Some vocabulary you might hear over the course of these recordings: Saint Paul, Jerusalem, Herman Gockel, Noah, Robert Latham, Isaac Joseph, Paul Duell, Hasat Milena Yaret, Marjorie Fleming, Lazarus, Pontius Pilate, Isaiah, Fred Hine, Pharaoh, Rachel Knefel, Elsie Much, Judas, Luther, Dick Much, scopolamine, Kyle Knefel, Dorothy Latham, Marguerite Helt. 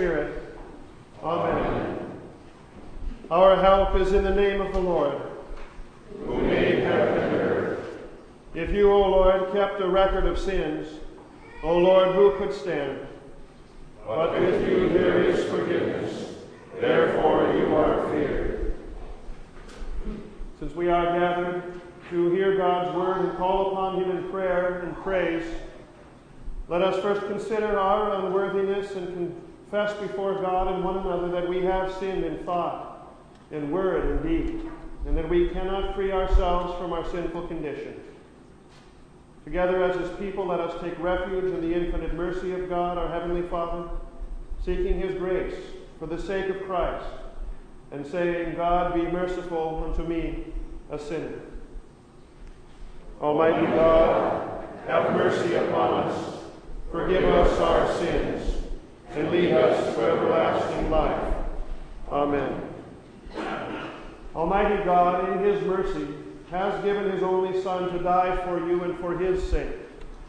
Spirit. Amen. Our help is in the name of the Lord, who made heaven and earth. If you, O Lord, kept a record of sins, O Lord, who could stand? But with you there is forgiveness, therefore you are feared. Since we are gathered to hear God's word and call upon him in prayer and praise, let us first consider our unworthiness and confess before God and one another that we have sinned in thought, in word, and deed, and that we cannot free ourselves from our sinful condition. Together as his people, let us take refuge in the infinite mercy of God, our Heavenly Father, seeking his grace for the sake of Christ, and saying, God, be merciful unto me, a sinner. Almighty God, have mercy upon us, forgive us our sins, and lead us to everlasting life. Amen. Almighty God, in his mercy, has given his only Son to die for you, and for his sake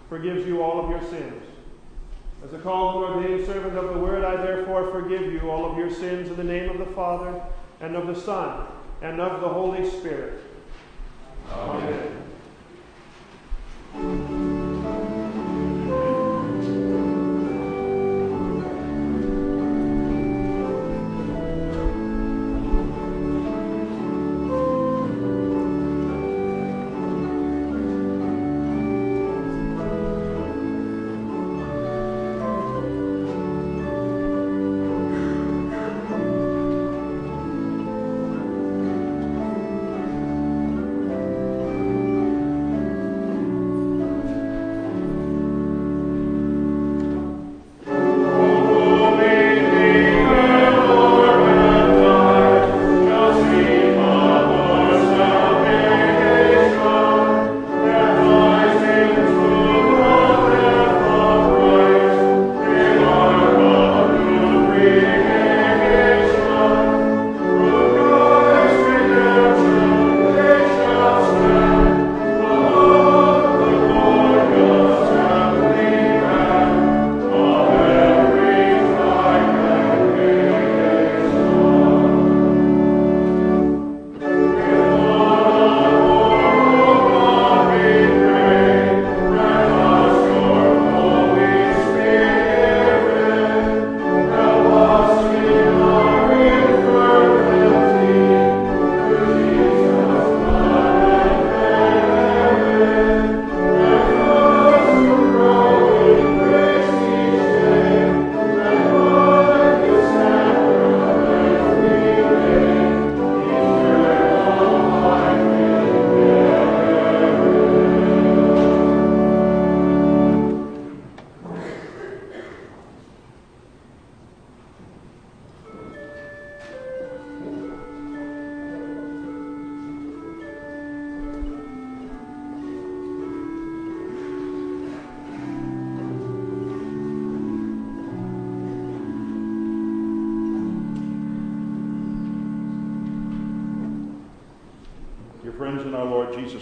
forgives you all of your sins. As a called and ordained servant of the Word, I therefore forgive you all of your sins in the name of the Father, and of the Son, and of the Holy Spirit. Amen. Amen.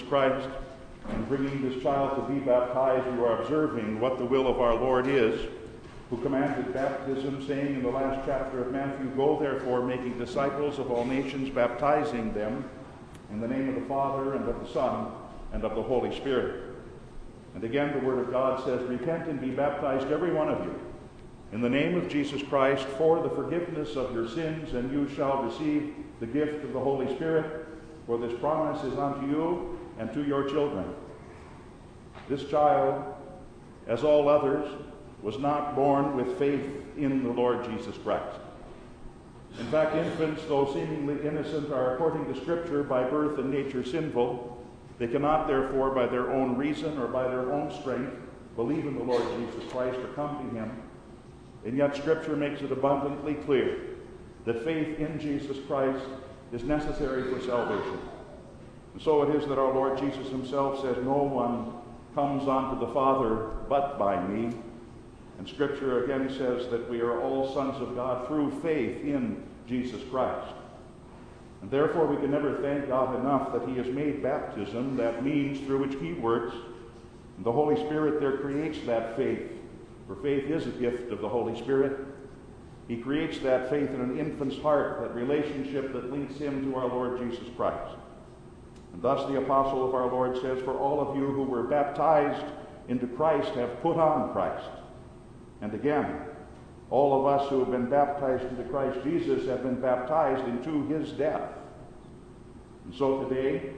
Christ, and bringing this child to be baptized, you are observing what the will of our Lord is, who commanded baptism, saying in the last chapter of Matthew, Go therefore, making disciples of all nations, baptizing them in the name of the Father, and of the Son, and of the Holy Spirit. And again the Word of God says, Repent and be baptized, every one of you, in the name of Jesus Christ, for the forgiveness of your sins, and you shall receive the gift of the Holy Spirit, for this promise is unto you, and to your children. This child, as all others, was not born with faith in the Lord Jesus Christ. In fact, infants, though seemingly innocent, are according to Scripture by birth and nature sinful. They cannot, therefore, by their own reason or by their own strength, believe in the Lord Jesus Christ or come to him. And yet Scripture makes it abundantly clear that faith in Jesus Christ is necessary for salvation. And so it is that our Lord Jesus himself says, No one comes unto the Father but by me. And Scripture again says that we are all sons of God through faith in Jesus Christ. And therefore we can never thank God enough that he has made baptism that means through which he works. And the Holy Spirit there creates that faith, for faith is a gift of the Holy Spirit. He creates that faith in an infant's heart, that relationship that links him to our Lord Jesus Christ. And thus the apostle of our Lord says, "For all of you who were baptized into Christ have put on Christ." And again, all of us who have been baptized into Christ Jesus have been baptized into his death. And so today,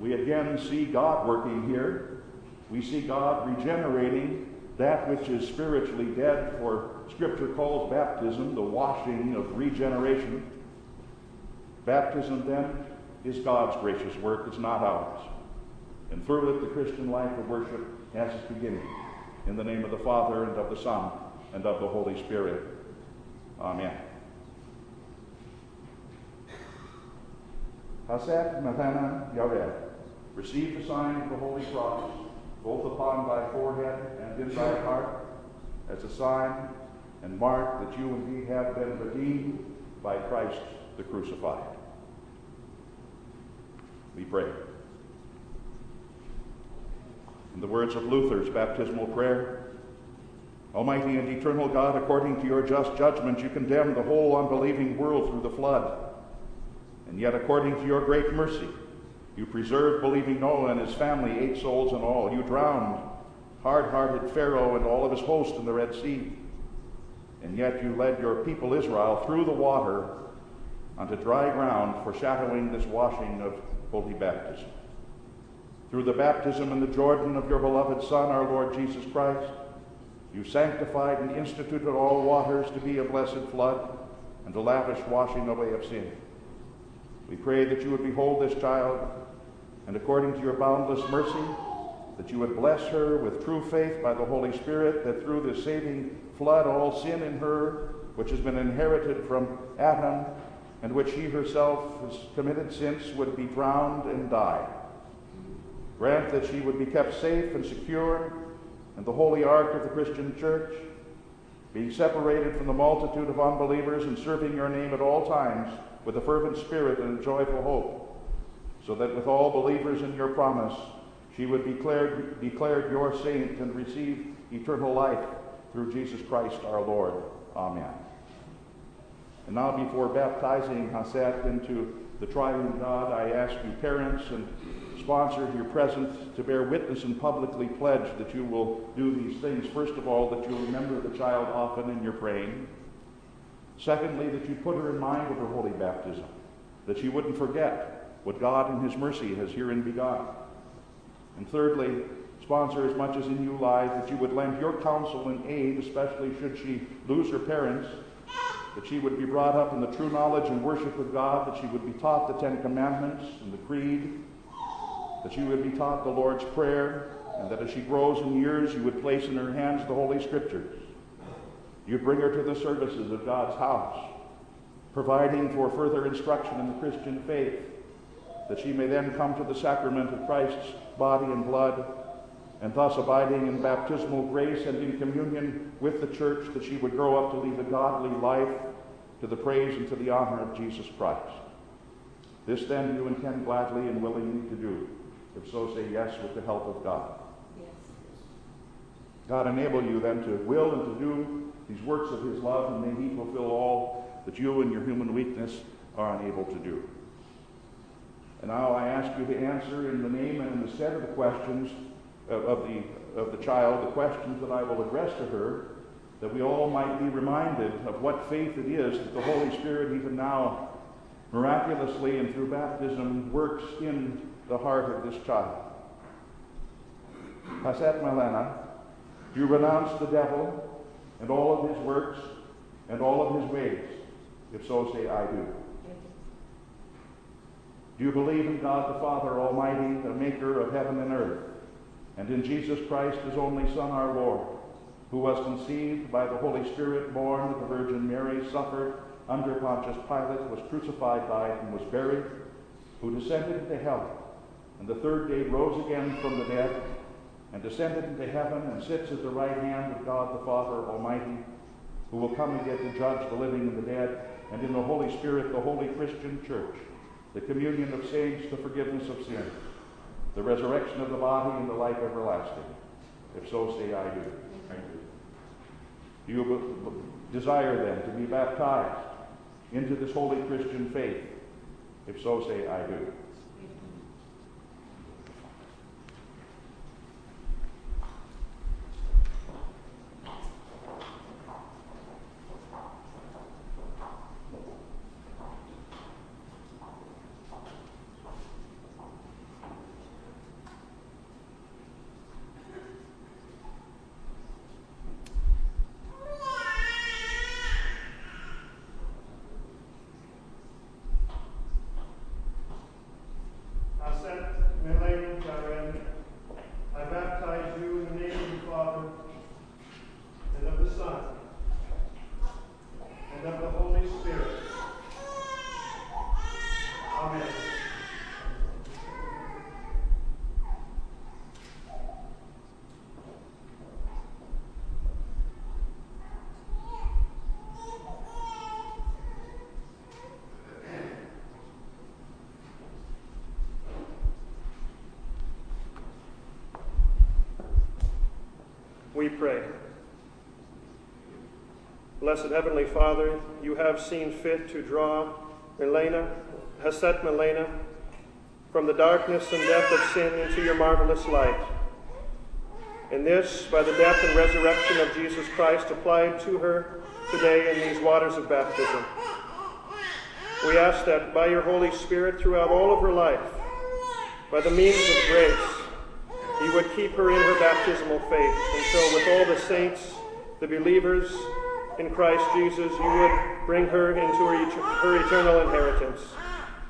we again see God working here. We see God regenerating that which is spiritually dead, for Scripture calls baptism the washing of regeneration. Baptism, then, is God's gracious work. It's not ours. And through it, the Christian life of worship has its beginning. In the name of the Father, and of the Son, and of the Holy Spirit. Amen. Hasat Milena Yaret, receive the sign of the Holy Cross, both upon thy forehead and in thy heart, as a sign and mark that you indeed have been redeemed by Christ the crucified. We pray. In the words of Luther's baptismal prayer, Almighty and eternal God, according to your just judgment, you condemned the whole unbelieving world through the flood. And yet, according to your great mercy, you preserved believing Noah and his family, 8 souls in all. You drowned hard-hearted Pharaoh and all of his host in the Red Sea. And yet you led your people Israel through the water onto dry ground, foreshadowing this washing of holy baptism. Through the baptism in the Jordan of your beloved Son, our Lord Jesus Christ, you sanctified and instituted all waters to be a blessed flood and a lavish washing away of sin. We pray that you would behold this child, and according to your boundless mercy, that you would bless her with true faith by the Holy Spirit, that through this saving flood all sin in her, which has been inherited from Adam, and which she herself has committed since, would be drowned and die. Grant that she would be kept safe and secure, and the holy ark of the Christian Church, being separated from the multitude of unbelievers and serving your name at all times with a fervent spirit and a joyful hope, so that with all believers in your promise, she would be declared your saint and receive eternal life through Jesus Christ our Lord. Amen. And now, before baptizing Hasat into the triune God, I ask you, parents and sponsors here present, to bear witness and publicly pledge that you will do these things. First of all, that you remember the child often in your praying. Secondly, that you put her in mind of her holy baptism, that she wouldn't forget what God in his mercy has herein begun. And thirdly, sponsor as much as in you lies, that you would lend your counsel and aid, especially should she lose her parents, that she would be brought up in the true knowledge and worship of God, that she would be taught the 10 Commandments and the Creed, that she would be taught the Lord's Prayer, and that as she grows in years, you would place in her hands the Holy Scriptures. You bring her to the services of God's house, providing for further instruction in the Christian faith, that she may then come to the sacrament of Christ's body and blood, and thus abiding in baptismal grace and in communion with the church, that she would grow up to lead a godly life to the praise and to the honor of Jesus Christ. This then you intend gladly and willingly to do. If so, say yes with the help of God. Yes. God enable you then to will and to do these works of his love, and may he fulfill all that you and your human weakness are unable to do. And now I ask you to answer in the name and in the set of the questions of the child, the questions that I will address to her, that we all might be reminded of what faith it is that the Holy Spirit even now miraculously and through baptism works in the heart of this child. Hasat Milena, do you renounce the devil and all of his works and all of his ways? If so, say, I do. Do you believe in God the Father Almighty, the maker of heaven and earth, and in Jesus Christ, his only Son, our Lord, who was conceived by the Holy Spirit, born of the Virgin Mary, suffered under Pontius Pilate, was crucified, died, and was buried, who descended into hell, and the third day rose again from the dead, and descended into heaven, and sits at the right hand of God the Father Almighty, who will come again to judge the living and the dead, and in the Holy Spirit, the holy Christian Church, the communion of saints, the forgiveness of sins, the resurrection of the body, and the life everlasting. If so, say, I do. I do. Do you desire then to be baptized into this holy Christian faith? If so, say, I do. We pray. Blessed Heavenly Father, you have seen fit to draw Hasat Milena, from the darkness and death of sin into your marvelous light. And this, by the death and resurrection of Jesus Christ, applied to her today in these waters of baptism. We ask that by your Holy Spirit throughout all of her life, by the means of grace, you would keep her in her baptismal faith until, with all the saints, the believers in Christ Jesus, you would bring her into her eternal inheritance.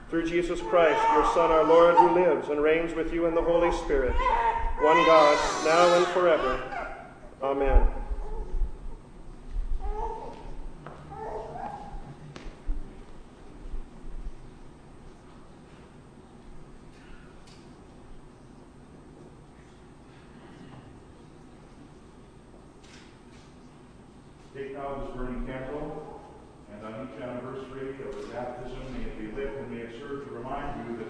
Through Jesus Christ, your Son, our Lord, who lives and reigns with you in the Holy Spirit, one God, now and forever. Amen. Take now this burning candle, and on each anniversary of the baptism, may it be lit, and may it serve to remind you that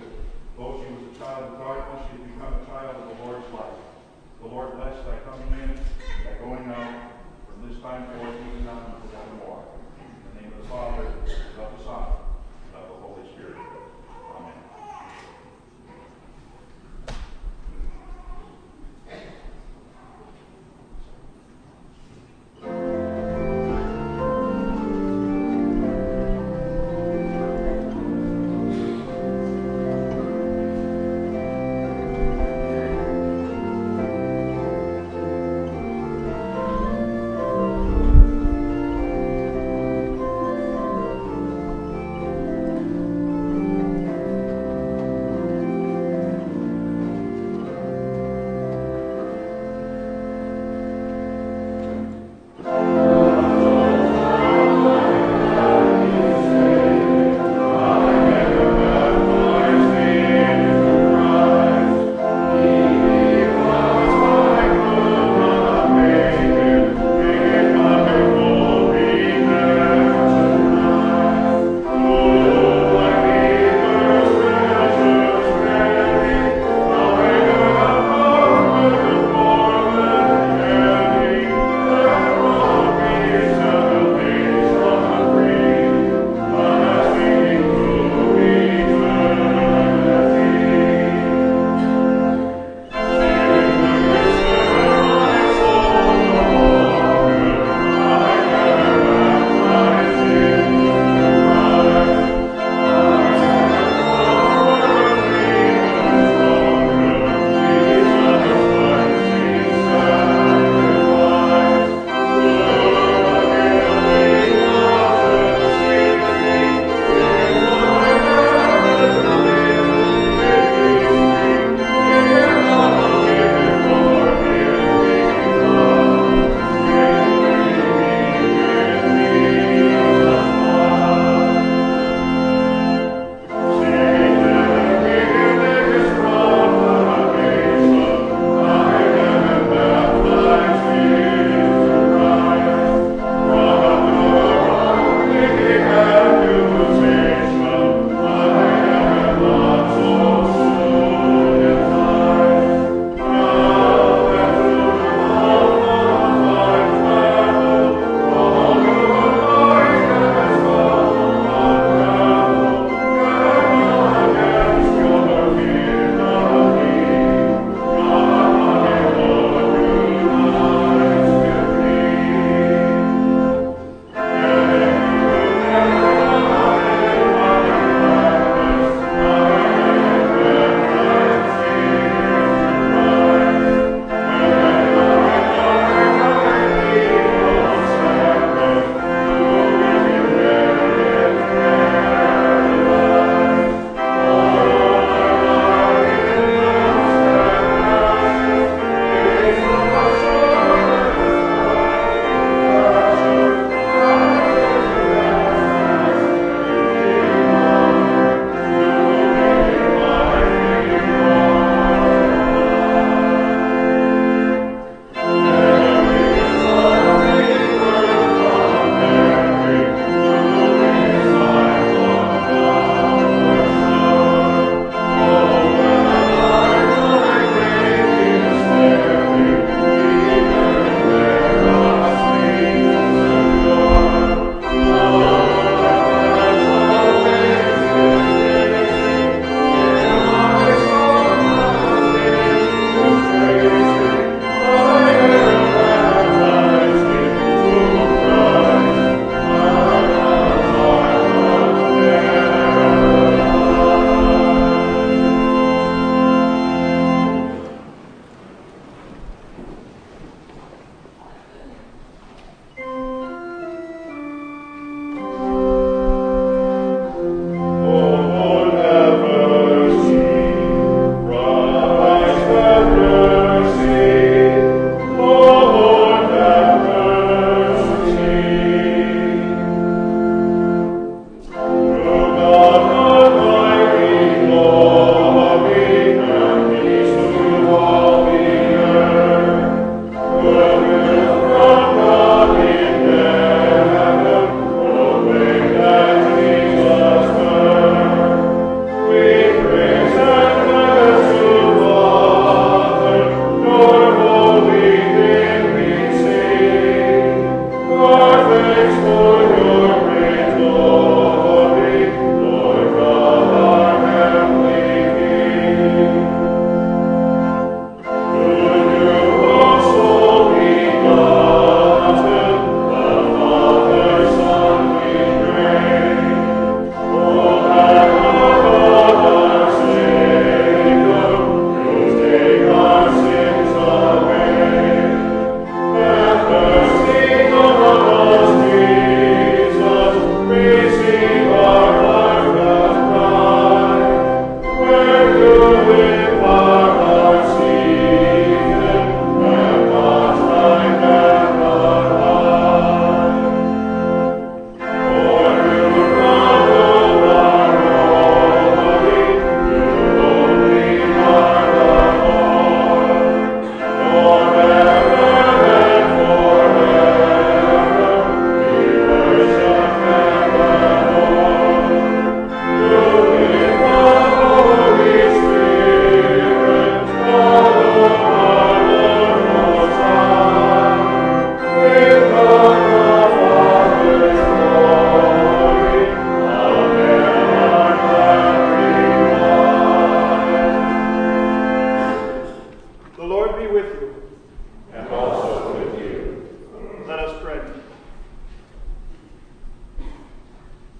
though she was a child of darkness, she had become a child of the Lord's light. The Lord bless thy coming in and thy going out from this time forth, even now and forevermore. In the name of the Father, and of the Son, and of the Holy Spirit.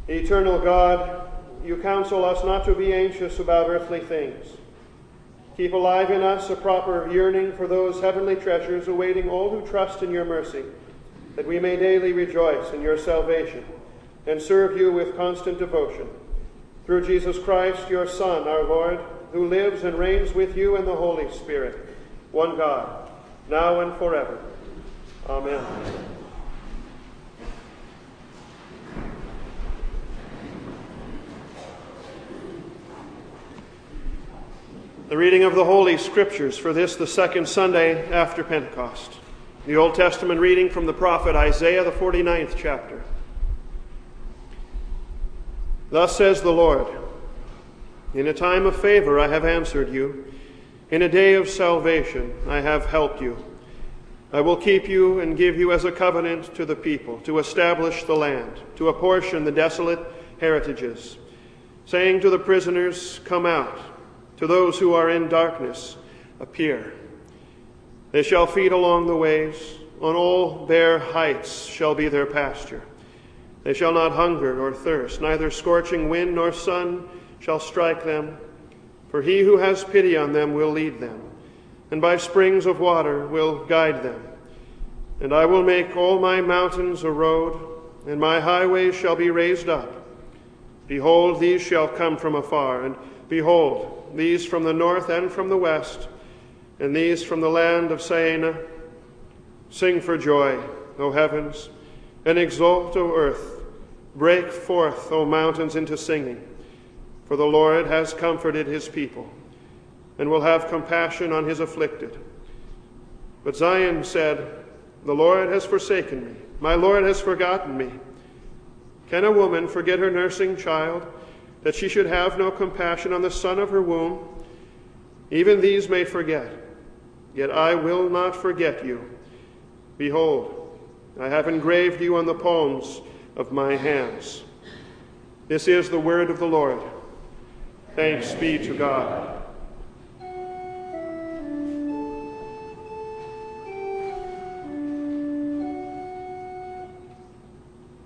Eternal God, you counsel us not to be anxious about earthly things. Keep alive in us a proper yearning for those heavenly treasures awaiting all who trust in your mercy, that we may daily rejoice in your salvation and serve you with constant devotion. Through Jesus Christ, your Son, our Lord, who lives and reigns with you in the Holy Spirit, one God, now and forever. Amen. The reading of the Holy Scriptures for this, the second Sunday after Pentecost. The Old Testament reading from the prophet Isaiah, the 49th chapter. Thus says the Lord, in a time of favor I have answered you. In a day of salvation I have helped you. I will keep you and give you as a covenant to the people, to establish the land, to apportion the desolate heritages, saying to the prisoners, come out. To those who are in darkness, appear. They shall feed along the ways. On all bare heights shall be their pasture. They shall not hunger or thirst. Neither scorching wind nor sun shall strike them. For he who has pity on them will lead them, and by springs of water will guide them. And I will make all my mountains a road, and my highways shall be raised up. Behold, these shall come from afar, and behold, these from the north and from the west, and these from the land of Siena. Sing for joy, O heavens, and exult, O earth. Break forth, O mountains, into singing. For the Lord has comforted his people, and will have compassion on his afflicted. But Zion said, the Lord has forsaken me. My Lord has forgotten me. Can a woman forget her nursing child, that she should have no compassion on the son of her womb? Even these may forget, yet I will not forget you. Behold, I have engraved you on the palms of my hands. This is the word of the Lord. Thanks be to God.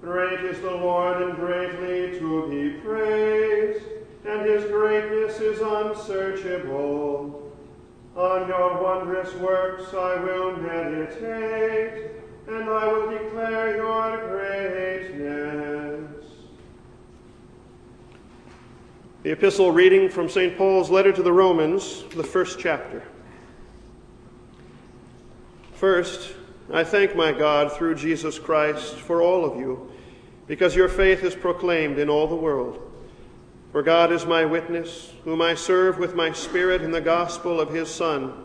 Great is the Lord, and greatly to be praised, and his greatness is unsearchable. On your wondrous works I will meditate, and I will declare your greatness. The epistle reading from Saint Paul's letter to the Romans, the first chapter. First, I thank my God through Jesus Christ for all of you, because your faith is proclaimed in all the world. For God is my witness, whom I serve with my spirit in the gospel of his Son,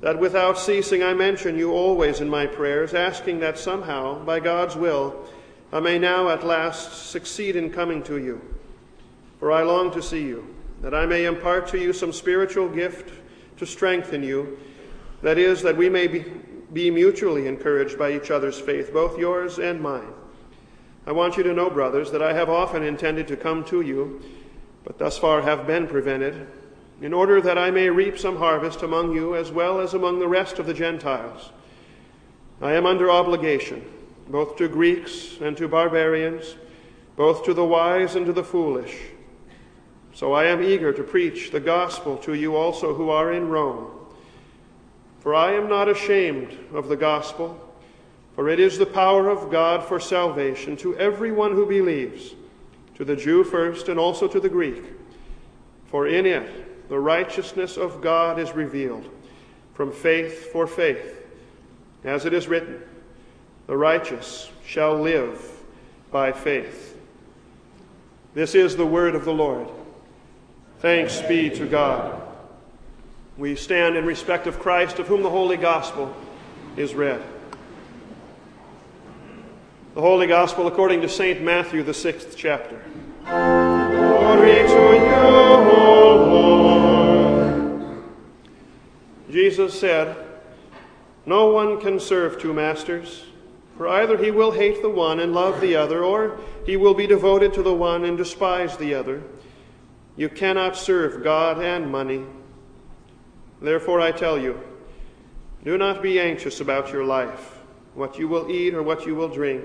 that without ceasing I mention you always in my prayers, asking that somehow, by God's will, I may now at last succeed in coming to you. For I long to see you, that I may impart to you some spiritual gift to strengthen you, that is, that we may be mutually encouraged by each other's faith, both yours and mine. I want you to know, brothers, that I have often intended to come to you, but thus far have been prevented, in order that I may reap some harvest among you as well as among the rest of the Gentiles. I am under obligation, both to Greeks and to barbarians, both to the wise and to the foolish. So I am eager to preach the gospel to you also who are in Rome. For I am not ashamed of the gospel, for it is the power of God for salvation to everyone who believes, to the Jew first and also to the Greek. For in it the righteousness of God is revealed, from faith for faith, as it is written, the righteous shall live by faith. This is the word of the Lord. Thanks be to God. We stand in respect of Christ, of whom the Holy Gospel is read. The Holy Gospel according to St. Matthew, the 6th chapter. Glory to you, O Lord. Jesus said, no one can serve two masters, for either he will hate the one and love the other, or he will be devoted to the one and despise the other. You cannot serve God and money. Therefore I tell you, do not be anxious about your life, what you will eat or what you will drink,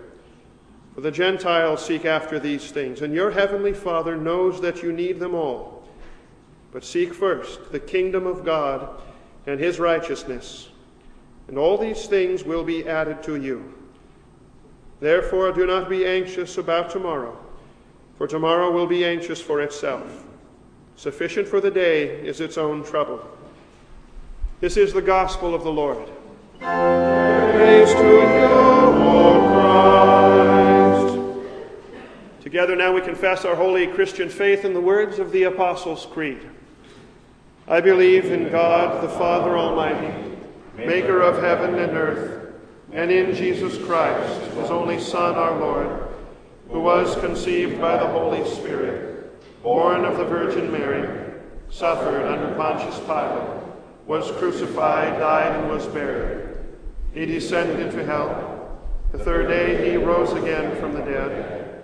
For the Gentiles seek after these things, and your heavenly Father knows that you need them all. But seek first the kingdom of God and his righteousness, and all these things will be added to you. Therefore do not be anxious about tomorrow, for tomorrow will be anxious for itself. Sufficient for the day is its own trouble. This is the gospel of the Lord. Praise to you, O Christ. Together now we confess our holy Christian faith in the words of the Apostles' Creed. I believe in God, the Father Almighty, maker of heaven and earth, and in Jesus Christ, his only Son, our Lord, who was conceived by the Holy Spirit, born of the Virgin Mary, suffered under Pontius Pilate, was crucified, died, and was buried. He descended into hell. The third day he rose again from the dead.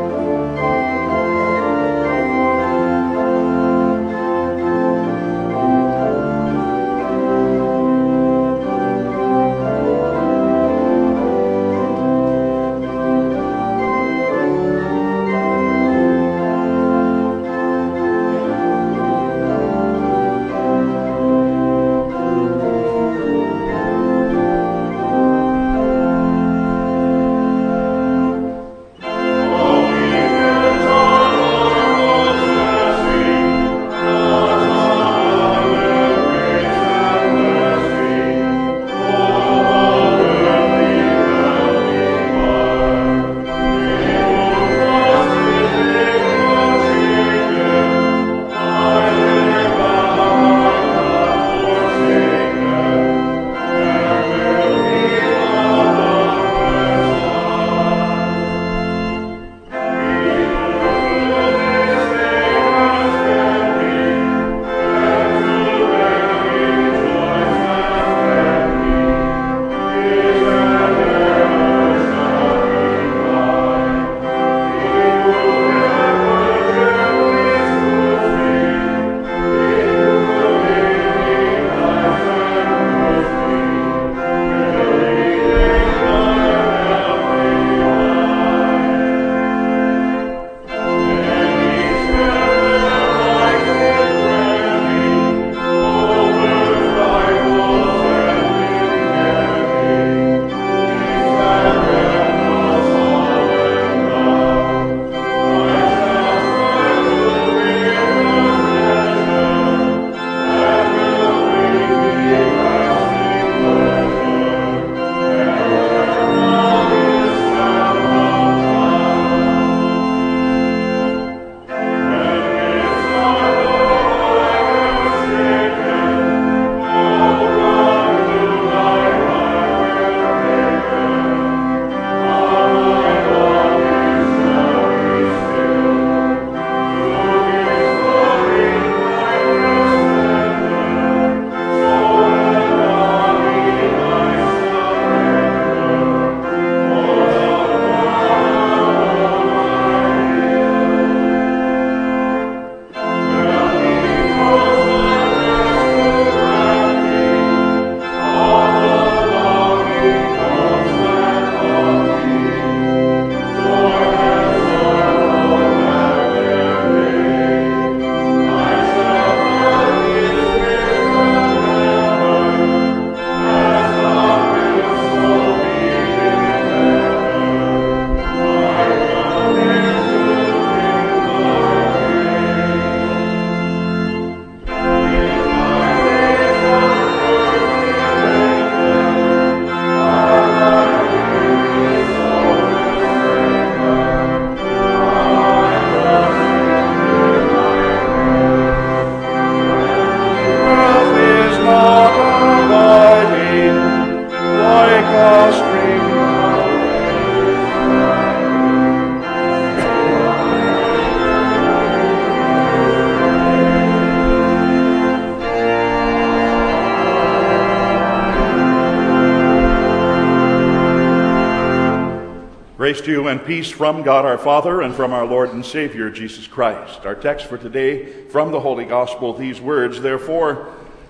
Grace to you and peace from God our Father and from our Lord and Savior, Jesus Christ. Our text for today from the Holy Gospel, these words, "Therefore,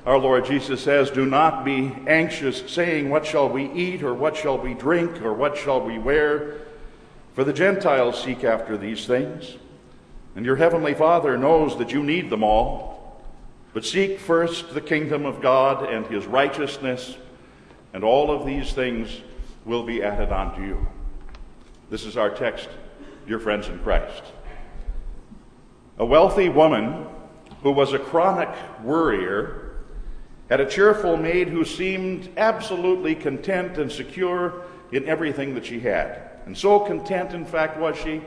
our Lord Jesus says, do not be anxious, saying, what shall we eat, or what shall we drink, or what shall we wear? For the Gentiles seek after these things, and your heavenly Father knows that you need them all. But seek first the kingdom of God and his righteousness, and all of these things will be added unto you." This is our text, dear friends in Christ. A wealthy woman who was a chronic worrier had a cheerful maid who seemed absolutely content and secure in everything that she had. And so content, in fact, was she,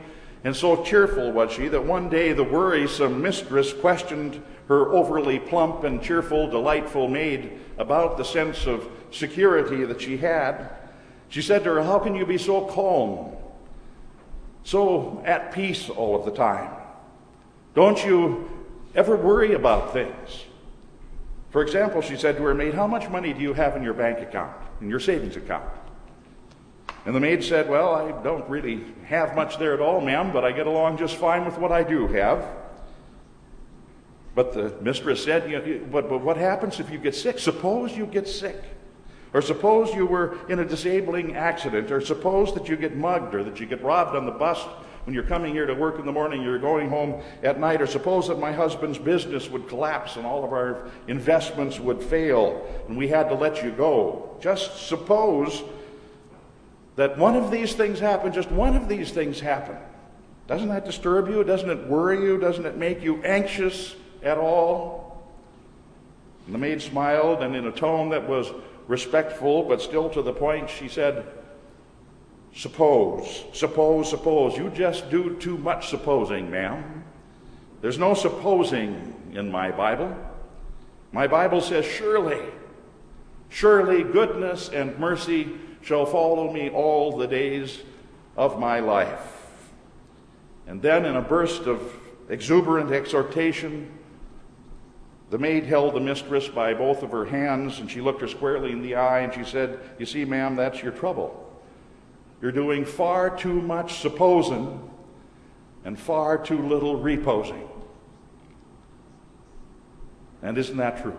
and so cheerful was she, that one day the worrisome mistress questioned her overly plump and cheerful, delightful maid about the sense of security that she had. She said to her, "How can you be so calm? So at peace all of the time? Don't you ever worry about things?" For example, she said to her maid, "How much money do you have in your bank account, in your savings account?" And the maid said, "Well, I don't really have much there at all, ma'am, but I get along just fine with what I do have." But the mistress said, but what happens if you get sick? Suppose you get sick. Or suppose you were in a disabling accident, or suppose that you get mugged, or that you get robbed on the bus when you're coming here to work in the morning, you're going home at night, or suppose that my husband's business would collapse and all of our investments would fail and we had to let you go. Just suppose that one of these things happened, just one of these things happened. Doesn't that disturb you? Doesn't it worry you? Doesn't it make you anxious at all? And the maid smiled, and in a tone that was respectful, but still to the point, she said, suppose. You just do too much supposing, ma'am. There's no supposing in my Bible. My Bible says, surely goodness and mercy shall follow me all the days of my life." And then in a burst of exuberant exhortation, the maid held the mistress by both of her hands, and she looked her squarely in the eye, and she said, "You see, ma'am, that's your trouble. You're doing far too much supposing and far too little reposing." And isn't that true?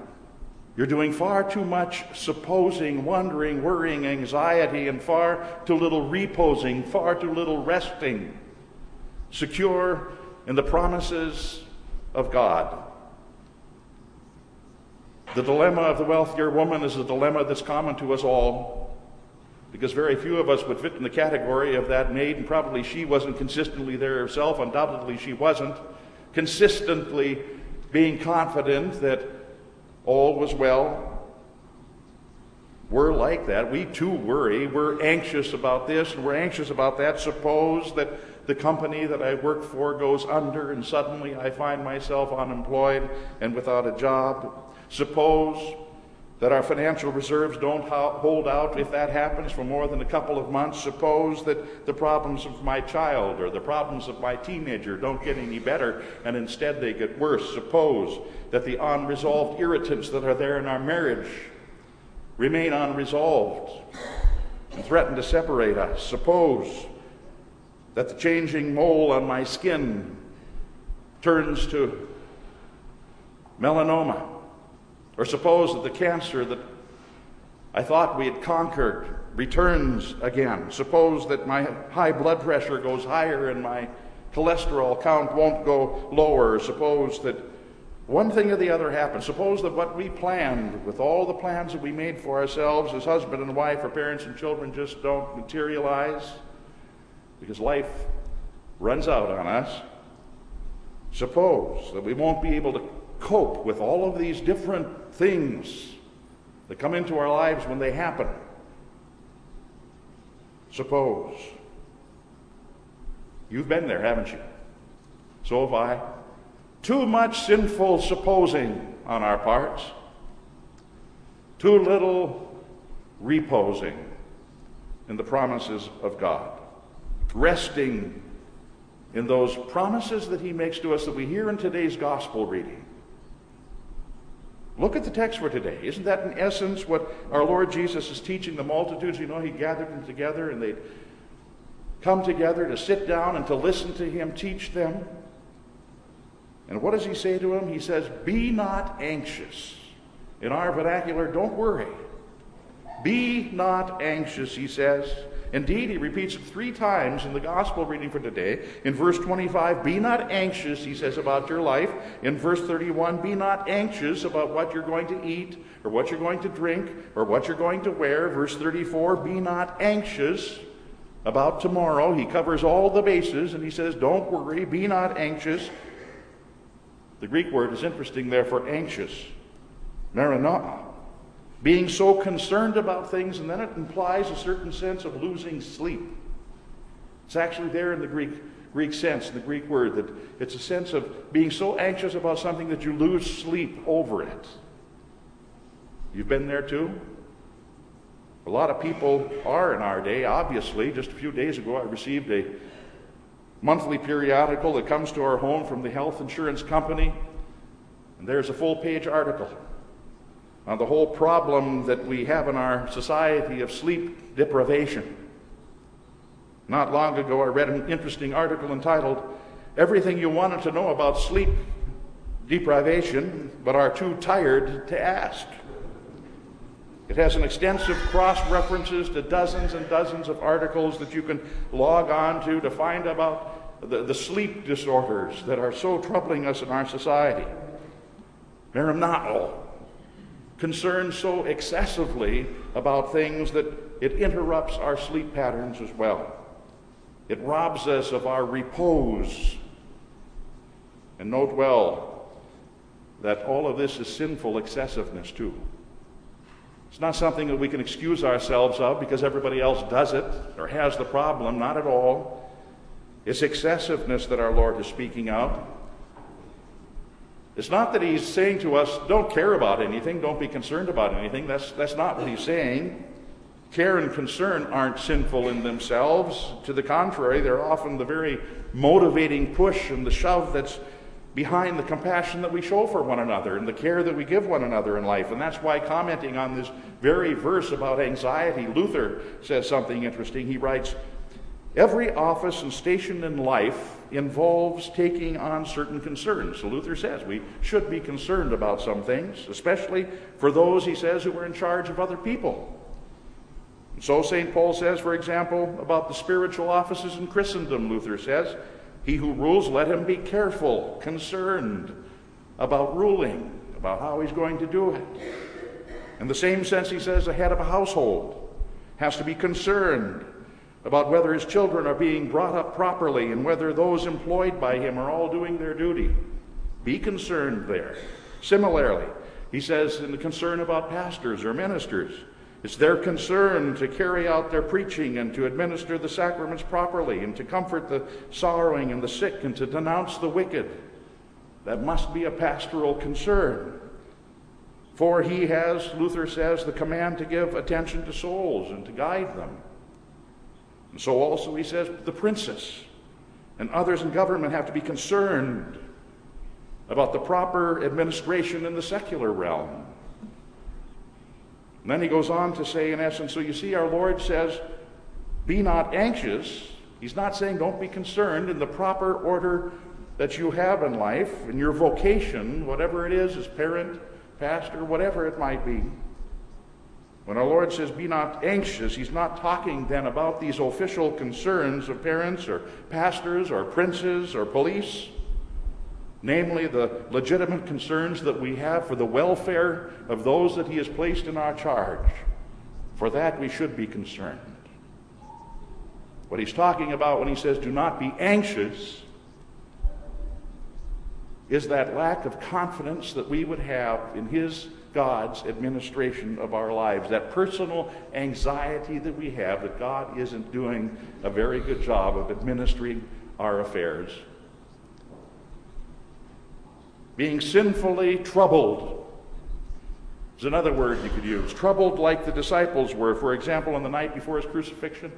You're doing far too much supposing, wondering, worrying, anxiety, and far too little reposing, far too little resting, secure in the promises of God. The dilemma of the wealthier woman is a dilemma that's common to us all, because very few of us would fit in the category of that maid, and probably she wasn't consistently there herself. Undoubtedly, she wasn't consistently being confident that all was well. We're like that. We too worry. We're anxious about this and we're anxious about that. Suppose that the company that I work for goes under and suddenly I find myself unemployed and without a job. Suppose that our financial reserves don't hold out if that happens for more than a couple of months. Suppose that the problems of my child or the problems of my teenager don't get any better and instead they get worse. Suppose that the unresolved irritants that are there in our marriage remain unresolved and threaten to separate us. Suppose that the changing mole on my skin turns to melanoma. Or suppose that the cancer that I thought we had conquered returns again. Suppose that my high blood pressure goes higher and my cholesterol count won't go lower. Suppose that one thing or the other happens. Suppose that what we planned, with all the plans that we made for ourselves as husband and wife or parents and children, just don't materialize because life runs out on us. Suppose that we won't be able to cope with all of these different things that come into our lives when they happen. Suppose. You've been there, haven't you? So have I. Too much sinful supposing on our parts. Too little reposing in the promises of God. Resting in those promises that he makes to us that we hear in today's gospel reading. Look at the text for today. Isn't that in essence what our Lord Jesus is teaching the multitudes? You know, he gathered them together and they'd come together to sit down and to listen to him teach them. And what does he say to them? He says, be not anxious. In our vernacular, don't worry. Be not anxious, he says. Indeed, he repeats it 3 times in the gospel reading for today. In verse 25, be not anxious, he says, about your life. In verse 31, be not anxious about what you're going to eat or what you're going to drink or what you're going to wear. Verse 34, be not anxious about tomorrow. He covers all the bases and he says, don't worry, be not anxious. The Greek word is interesting there for anxious, maranatha, being so concerned about things, and then it implies a certain sense of losing sleep. It's actually there in the Greek sense, the Greek word, that it's a sense of being so anxious about something that you lose sleep over it. You've been there too? A lot of people are in our day, obviously. Just a few days ago, I received a monthly periodical that comes to our home from the health insurance company, and there's a full-page article on the whole problem that we have in our society of sleep deprivation. Not long ago, I read an interesting article entitled, Everything You Wanted to Know About Sleep Deprivation, But Are Too Tired to Ask. It has an extensive cross-references to dozens and dozens of articles that you can log on to find about the sleep disorders that are so troubling us in our society. Maranatha, concerned so excessively about things that it interrupts our sleep patterns as well. It robs us of our repose. And note well that all of this is sinful excessiveness too. It's not something that we can excuse ourselves of because everybody else does it or has the problem, not at all. It's excessiveness that our Lord is speaking out. It's not that he's saying to us, don't care about anything, don't be concerned about anything. That's not what he's saying. Care and concern aren't sinful in themselves. To the contrary, they're often the very motivating push and the shove that's behind the compassion that we show for one another and the care that we give one another in life. And that's why, commenting on this very verse about anxiety, Luther says something interesting. He writes, every office and station in life involves taking on certain concerns. So Luther says we should be concerned about some things, especially for those, he says, who are in charge of other people. And so St. Paul says, for example, about the spiritual offices in Christendom, Luther says, he who rules, let him be careful, concerned about ruling, about how he's going to do it. In the same sense, he says, the head of a household has to be concerned about whether his children are being brought up properly and whether those employed by him are all doing their duty. Be concerned there. Similarly, he says in the concern about pastors or ministers, it's their concern to carry out their preaching and to administer the sacraments properly and to comfort the sorrowing and the sick and to denounce the wicked. That must be a pastoral concern. For he has, Luther says, the command to give attention to souls and to guide them. And so also, he says, the princess and others in government have to be concerned about the proper administration in the secular realm. And then he goes on to say, in essence, so you see, our Lord says, be not anxious. He's not saying don't be concerned in the proper order that you have in life, in your vocation, whatever it is, as parent, pastor, whatever it might be. When our Lord says, be not anxious, he's not talking then about these official concerns of parents or pastors or princes or police, namely the legitimate concerns that we have for the welfare of those that he has placed in our charge. For that we should be concerned. What he's talking about when he says, do not be anxious, is that lack of confidence that we would have in his God's administration of our lives, that personal anxiety that we have that God isn't doing a very good job of administering our affairs. Being sinfully troubled is another word you could use. Troubled like the disciples were, for example, on the night before his crucifixion.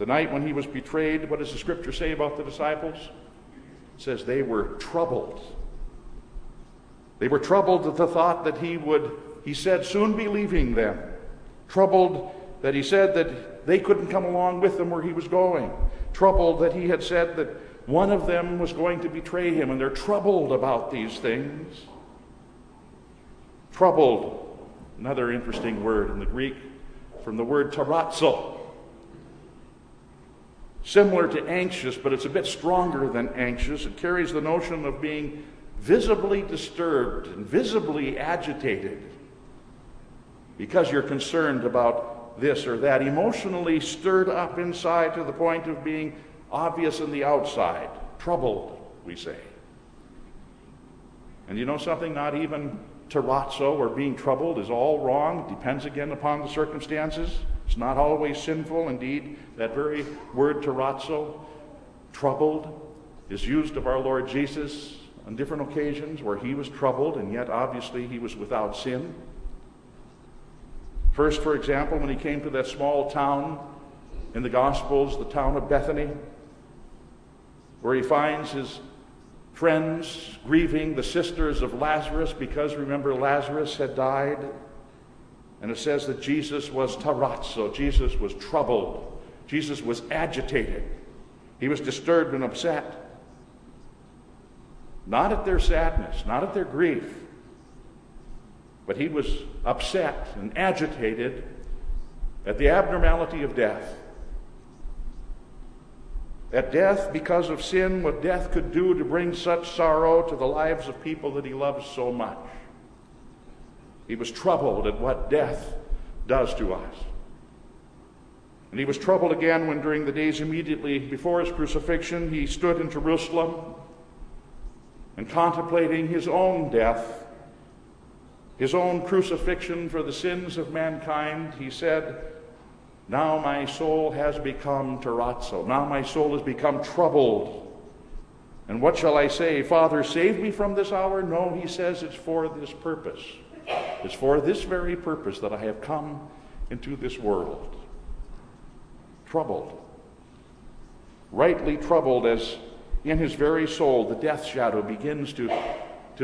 The night when he was betrayed, what does the scripture say about the disciples? It says they were troubled. They were troubled at the thought that he would, he said, soon be leaving them. Troubled that he said that They couldn't come along with him where he was going. Troubled that he had said that one of them was going to betray him, and they're troubled about these things. Troubled, another interesting word in the Greek, from the word tarazzo. Similar to anxious, but it's a bit stronger than anxious. It carries the notion of being visibly disturbed and visibly agitated because you're concerned about this or that, emotionally stirred up inside to the point of being obvious on the outside, troubled, we say. And you know something? Not even terrazzo or being troubled is all wrong. It depends again upon the circumstances. It's not always sinful. Indeed, that very word terrazzo, troubled, is used of our Lord Jesus on different occasions where he was troubled, and yet obviously he was without sin. First, for example, when he came to that small town in the Gospels, the town of Bethany, where he finds his friends grieving, the sisters of Lazarus, because remember Lazarus had died. And it says that Jesus was tarazzo, Jesus was troubled, Jesus was agitated, he was disturbed and upset. Not at their sadness, not at their grief, but he was upset and agitated at the abnormality of death. At death, because of sin, what death could do to bring such sorrow to the lives of people that he loves so much. He was troubled at what death does to us. And he was troubled again when during the days immediately before his crucifixion, he stood in Jerusalem and contemplating his own death, his own crucifixion for the sins of mankind, he said, now my soul has become terrazzo. Now my soul has become troubled. And what shall I say? Father, save me from this hour? No, he says, it's for this purpose. It's for this very purpose that I have come into this world. Troubled. Rightly troubled, as in his very soul the death shadow begins to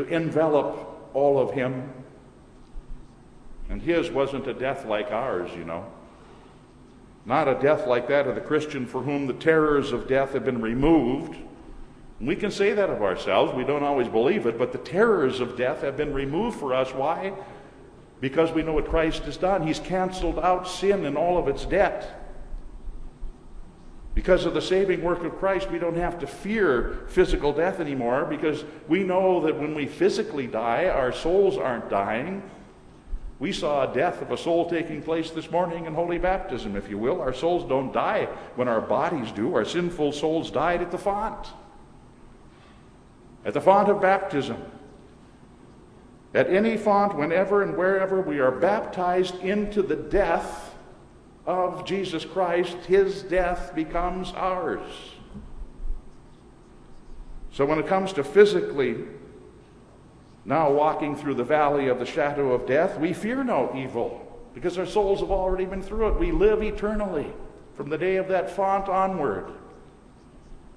envelop all of him. And his wasn't a death like ours, you know. Not a death like that of the Christian for whom the terrors of death have been removed. And we can say that of ourselves. We don't always believe it, but the terrors of death have been removed for us. Why? Because we know what Christ has done. He's canceled out sin and all of its debt. Because of the saving work of Christ, we don't have to fear physical death anymore, because we know that when we physically die, our souls aren't dying. We saw a death of a soul taking place this morning in holy baptism, if you will. Our souls don't die when our bodies do. Our sinful souls died at the font. At the font of baptism. At any font, whenever and wherever we are baptized into the death of Jesus Christ, his death becomes ours. So when it comes to physically now walking through the valley of the shadow of death, we fear no evil because our souls have already been through it. We live eternally from the day of that font onward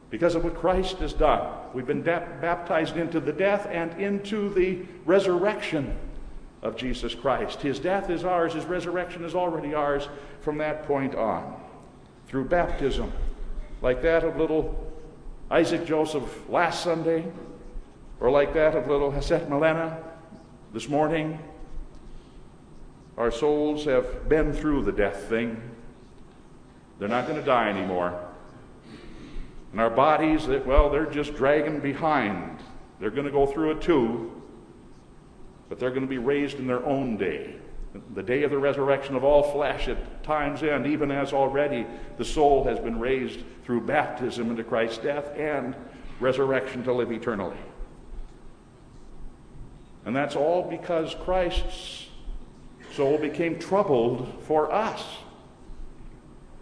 because of what Christ has done. We've been baptized into the death and into the resurrection of Jesus Christ. His death is ours, his resurrection is already ours from that point on. Through baptism, like that of little Isaac Joseph last Sunday, or like that of little Hasat Milena this morning, our souls have been through the death thing. They're not going to die anymore. And our bodies, well, they're just dragging behind. They're going to go through it too, but they're going to be raised in their own day. The day of the resurrection of all flesh at time's end, even as already the soul has been raised through baptism into Christ's death and resurrection to live eternally. And that's all because Christ's soul became troubled for us.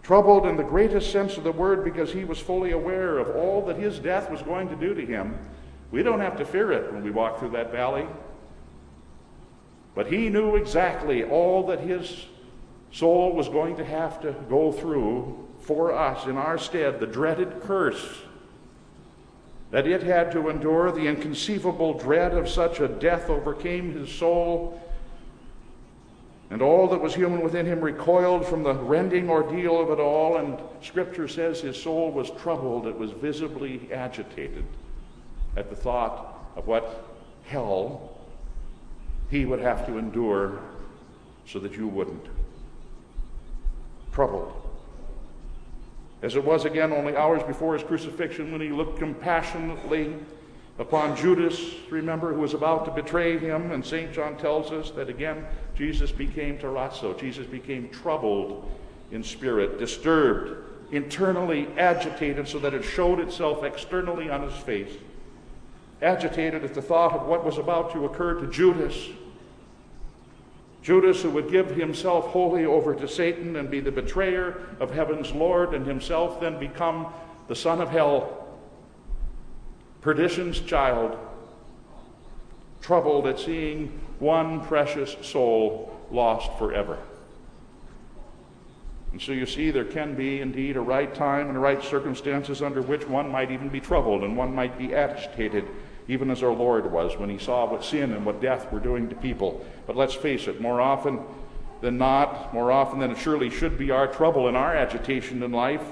Troubled in the greatest sense of the word, because he was fully aware of all that his death was going to do to him. We don't have to fear it when we walk through that valley. But he knew exactly all that his soul was going to have to go through for us in our stead, the dreaded curse. That it had to endure, the inconceivable dread of such a death overcame his soul and all that was human within him recoiled from the rending ordeal of it all, and Scripture says his soul was troubled. It was visibly agitated at the thought of what hell he would have to endure so that you wouldn't. Troubled. As it was again only hours before his crucifixion when he looked compassionately upon Judas, remember, who was about to betray him, and St. John tells us that again Jesus became terrazzo. Jesus became troubled in spirit, disturbed, internally agitated so that it showed itself externally on his face. Agitated at the thought of what was about to occur to Judas. Judas, who would give himself wholly over to Satan and be the betrayer of heaven's Lord, and himself then become the son of hell, perdition's child, troubled at seeing one precious soul lost forever. And so you see, there can be indeed a right time and right circumstances under which one might even be troubled and one might be agitated, even as our Lord was when he saw what sin and what death were doing to people. But let's face it, more often than not, more often than it surely should be, our trouble and our agitation in life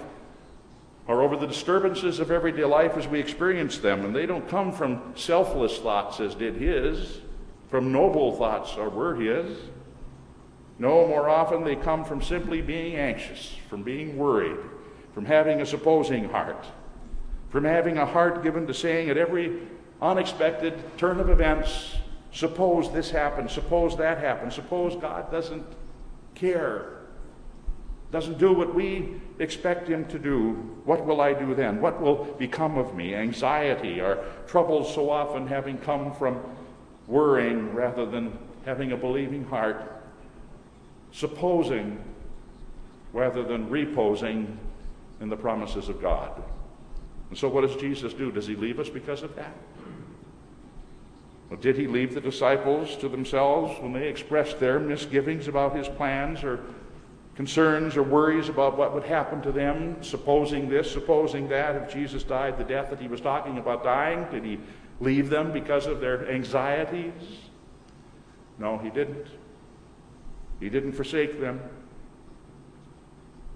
or over the disturbances of everyday life as we experience them. And they don't come from selfless thoughts as did his, from noble thoughts or were his. No, more often they come from simply being anxious, from being worried, from having a supposing heart, from having a heart given to saying at every unexpected turn of events, suppose this happened, suppose that happened, suppose God doesn't care, doesn't do what we expect him to do. What will I do then? What will become of me? Anxiety, our troubles so often having come from worrying rather than having a believing heart, supposing rather than reposing in the promises of God. And so what does Jesus do? Does he leave us because of that? Well, did he leave the disciples to themselves when they expressed their misgivings about his plans or concerns or worries about what would happen to them, supposing this, supposing that, if Jesus died the death that he was talking about dying? Did he leave them because of their anxieties? No, he didn't. He didn't forsake them.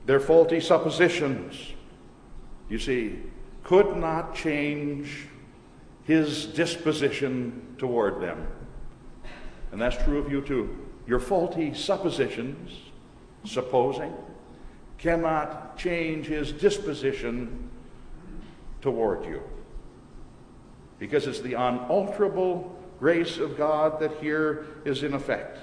Their faulty suppositions, you see, could not change his disposition toward them. And that's true of you too. Your faulty suppositions, supposing, cannot change his disposition toward you, because it's the unalterable grace of God that here is in effect.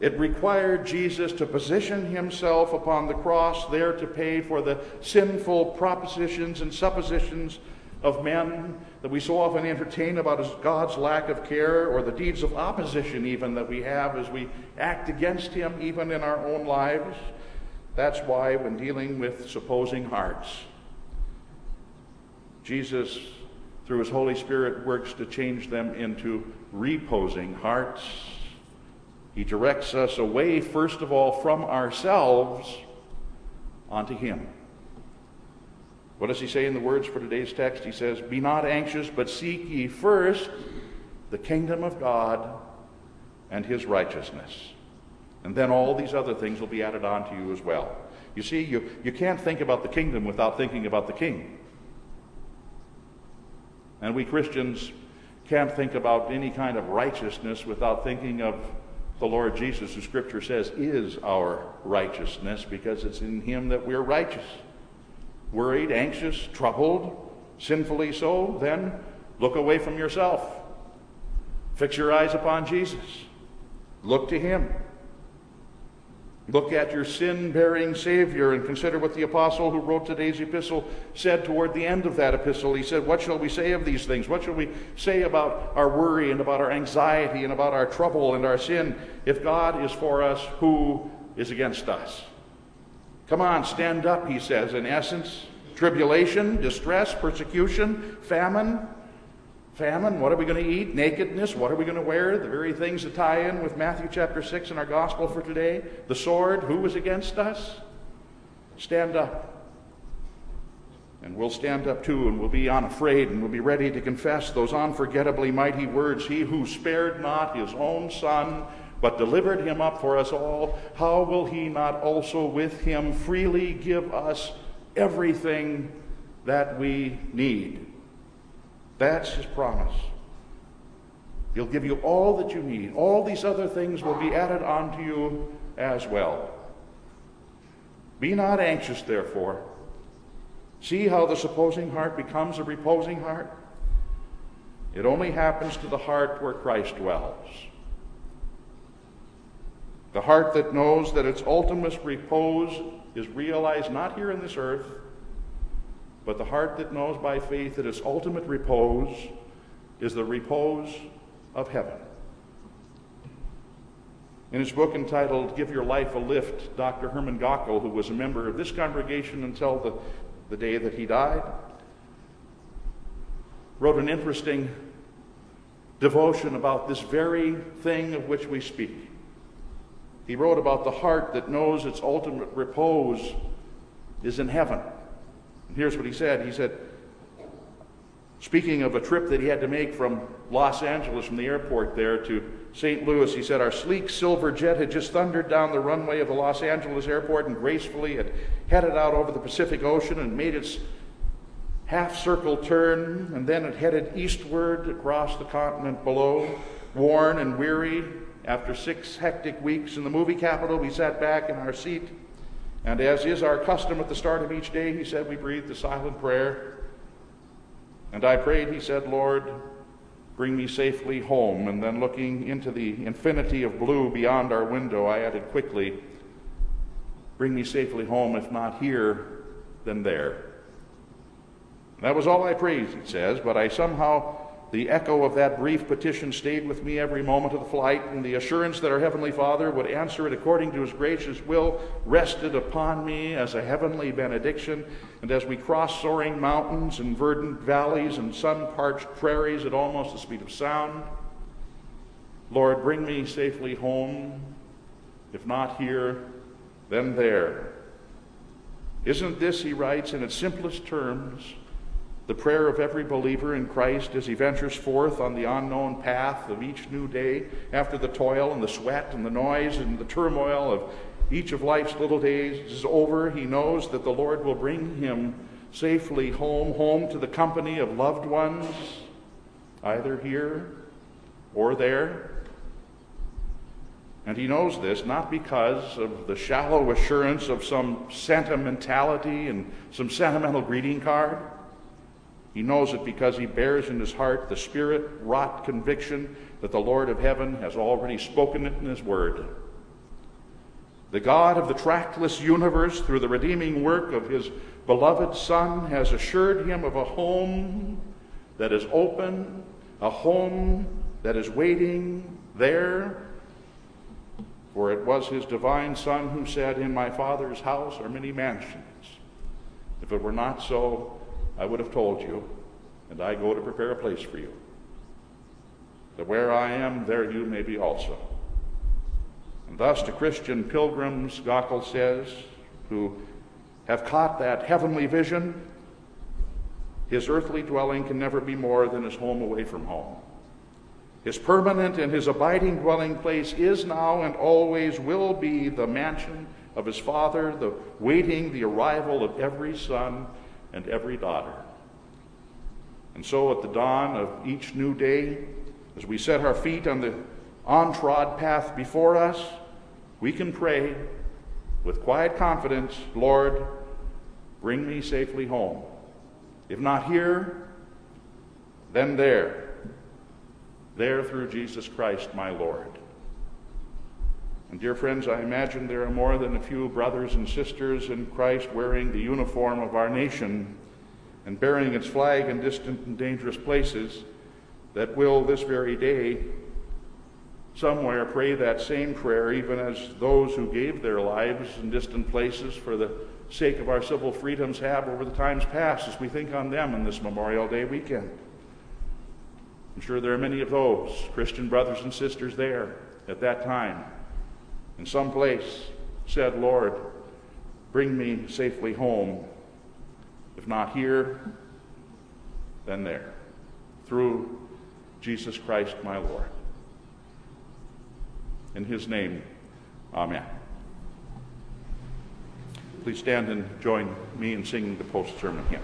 It required Jesus to position himself upon the cross there to pay for the sinful propositions and suppositions of men that we so often entertain about God's lack of care, or the deeds of opposition even that we have as we act against him even in our own lives. That's why when dealing with supposing hearts, Jesus through his Holy Spirit works to change them into reposing hearts. He directs us away first of all from ourselves onto him. What does he say in the words for today's text? He says, "Be not anxious, but seek ye first the kingdom of God and his righteousness. And then all these other things will be added on to you as well." You see, you can't think about the kingdom without thinking about the king. And we Christians can't think about any kind of righteousness without thinking of the Lord Jesus, who Scripture says is our righteousness, because it's in him that we're righteous. Worried, anxious, troubled, sinfully so, then look away from yourself. Fix your eyes upon Jesus. Look to him. Look at your sin-bearing Savior, and consider what the apostle who wrote today's epistle said toward the end of that epistle. He said, "What shall we say of these things? What shall we say about our worry and about our anxiety and about our trouble and our sin? If God is for us, who is against us?" Come on, stand up, he says. In essence, tribulation, distress, persecution, famine. Famine, what are we going to eat? Nakedness, what are we going to wear? The very things that tie in with Matthew chapter 6 in our gospel for today. The sword, who is against us? Stand up. And we'll stand up too, and we'll be unafraid, and we'll be ready to confess those unforgettably mighty words. "He who spared not his own son, but delivered him up for us all, how will he not also with him freely give us everything that we need? That's his promise. He'll give you all that you need. All these other things will be added onto you as well. Be not anxious, therefore. See how the supposing heart becomes a reposing heart? It only happens to the heart where Christ dwells. The heart that knows that its ultimate repose is realized not here in this earth, but the heart that knows by faith that its ultimate repose is the repose of heaven. In his book entitled Give Your Life a Lift, Dr. Herman Gockel, who was a member of this congregation until the day that he died, wrote an interesting devotion about this very thing of which we speak. He wrote about the heart that knows its ultimate repose is in heaven. And here's what he said. He said, speaking of a trip that he had to make from Los Angeles, from the airport there to St. Louis, he said, our sleek silver jet had just thundered down the runway of the Los Angeles airport and gracefully had headed out over the Pacific Ocean and made its half-circle turn, and then it headed eastward across the continent below. Worn and weary, after 6 hectic weeks in the movie capital, we sat back in our seat, and as is our custom at the start of each day, he said, we breathed a silent prayer. And I prayed, he said, Lord, bring me safely home. And then looking into the infinity of blue beyond our window, I added quickly, bring me safely home, if not here, then there. That was all I prayed, it says, but I somehow, the echo of that brief petition stayed with me every moment of the flight, and the assurance that our Heavenly Father would answer it according to His gracious will rested upon me as a heavenly benediction. And as we crossed soaring mountains and verdant valleys and sun-parched prairies at almost the speed of sound, Lord, bring me safely home, if not here, then there. Isn't this, he writes, in its simplest terms, the prayer of every believer in Christ as he ventures forth on the unknown path of each new day after the toil and the sweat and the noise and the turmoil of each of life's little days is over? He knows that the Lord will bring him safely home, home to the company of loved ones, either here or there. And he knows this not because of the shallow assurance of some sentimentality and some sentimental greeting card. He knows it because he bears in his heart the Spirit-wrought conviction that the Lord of heaven has already spoken it in his word. The God of the trackless universe, through the redeeming work of his beloved Son, has assured him of a home that is open, a home that is waiting there. For it was his divine Son who said, in my Father's house are many mansions. If it were not so, I would have told you, and I go to prepare a place for you. That where I am, there you may be also. And thus to Christian pilgrims, Gockel says, who have caught that heavenly vision, his earthly dwelling can never be more than his home away from home. His permanent and his abiding dwelling place is now and always will be the mansion of his Father, the waiting the arrival of every son and every daughter. And so at the dawn of each new day, as we set our feet on the untrod path before us, we can pray with quiet confidence, Lord, bring me safely home. If not here, then there. There through Jesus Christ, my Lord. And dear friends, I imagine there are more than a few brothers and sisters in Christ wearing the uniform of our nation and bearing its flag in distant and dangerous places that will this very day somewhere pray that same prayer, even as those who gave their lives in distant places for the sake of our civil freedoms have over the times past, as we think on them in this Memorial Day weekend. I'm sure there are many of those Christian brothers and sisters there at that time. In some place said, Lord, bring me safely home, if not here, then there, through Jesus Christ my Lord. In his name, amen. Please stand and join me in singing the post-sermon hymn.